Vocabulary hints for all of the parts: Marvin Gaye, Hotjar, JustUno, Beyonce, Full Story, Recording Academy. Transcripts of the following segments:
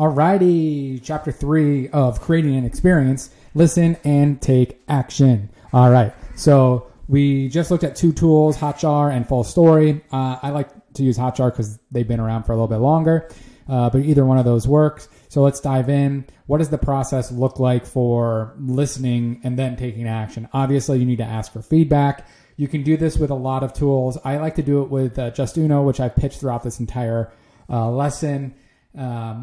Alrighty, chapter 3 of creating an experience, listen and take action. All right, so we just looked at two tools, Hotjar and Full Story. I like to use Hotjar because they've been around for a little bit longer, but either one of those works. So let's dive in. What does the process look like for listening and then taking action? Obviously, you need to ask for feedback. You can do this with a lot of tools. I like to do it with JustUno, which I've pitched throughout this entire lesson,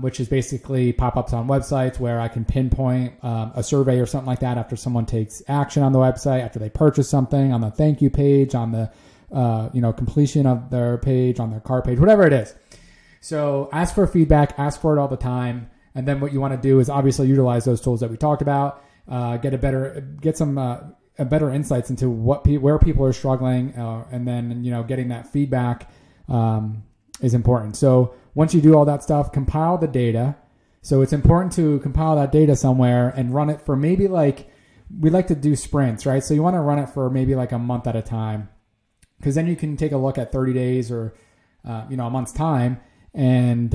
which is basically pop-ups on websites where I can pinpoint a survey or something like that after someone takes action on the website, after they purchase something, on the thank you page, on the completion of their page, on their cart page, whatever it is. So ask for feedback, ask for it all the time. And then what you want to do is obviously utilize those tools that we talked about, get some better insights into where people are struggling, and then getting that feedback is important. So once you do all that stuff, compile the data. So it's important to compile that data somewhere and run it for maybe we like to do sprints, right? So you want to run it for maybe a month at a time, because then you can take a look at 30 days or a month's time and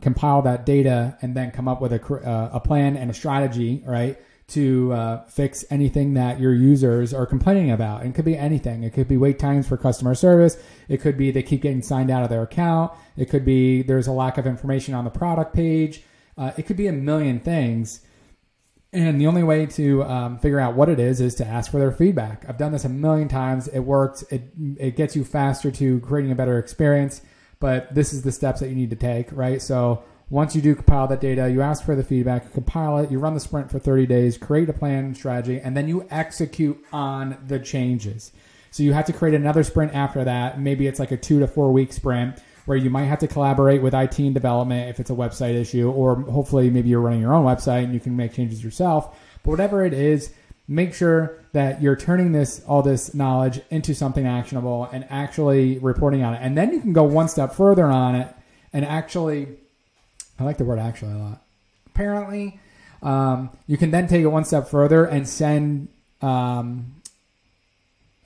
compile that data and then come up with a plan and a strategy, right, to fix anything that your users are complaining about. And it could be anything. It could be wait times for customer service. It could be they keep getting signed out of their account. It could be there's a lack of information on the product page. It could be a million things. And the only way to figure out what it is to ask for their feedback. I've done this a million times. It works. It gets you faster to creating a better experience. But this is the steps that you need to take, right? So once you do compile that data, you ask for the feedback, you compile it, you run the sprint for 30 days, create a plan and strategy, and then you execute on the changes. So you have to create another sprint after that. Maybe it's a 2 to 4 week sprint where you might have to collaborate with IT and development if it's a website issue, or hopefully maybe you're running your own website and you can make changes yourself. But whatever it is, make sure that you're turning all this knowledge into something actionable and actually reporting on it. And then you can go one step further on it and actually... I like the word actually a lot. Apparently, you can then take it one step further and send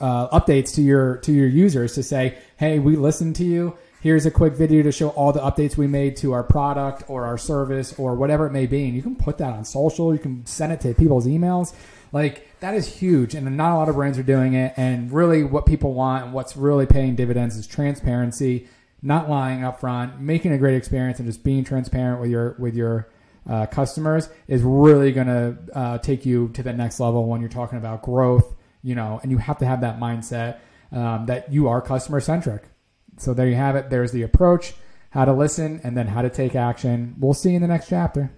updates to your users to say, hey, we listened to you. Here's a quick video to show all the updates we made to our product or our service or whatever it may be. And you can put that on social. You can send it to people's emails. That is huge. And not a lot of brands are doing it. And really what people want and what's really paying dividends is transparency, not lying up front, making a great experience, and just being transparent with your customers is really going to take you to the next level when you're talking about growth, and you have to have that mindset that you are customer centric. So there you have it. There's the approach, how to listen, and then how to take action. We'll see you in the next chapter.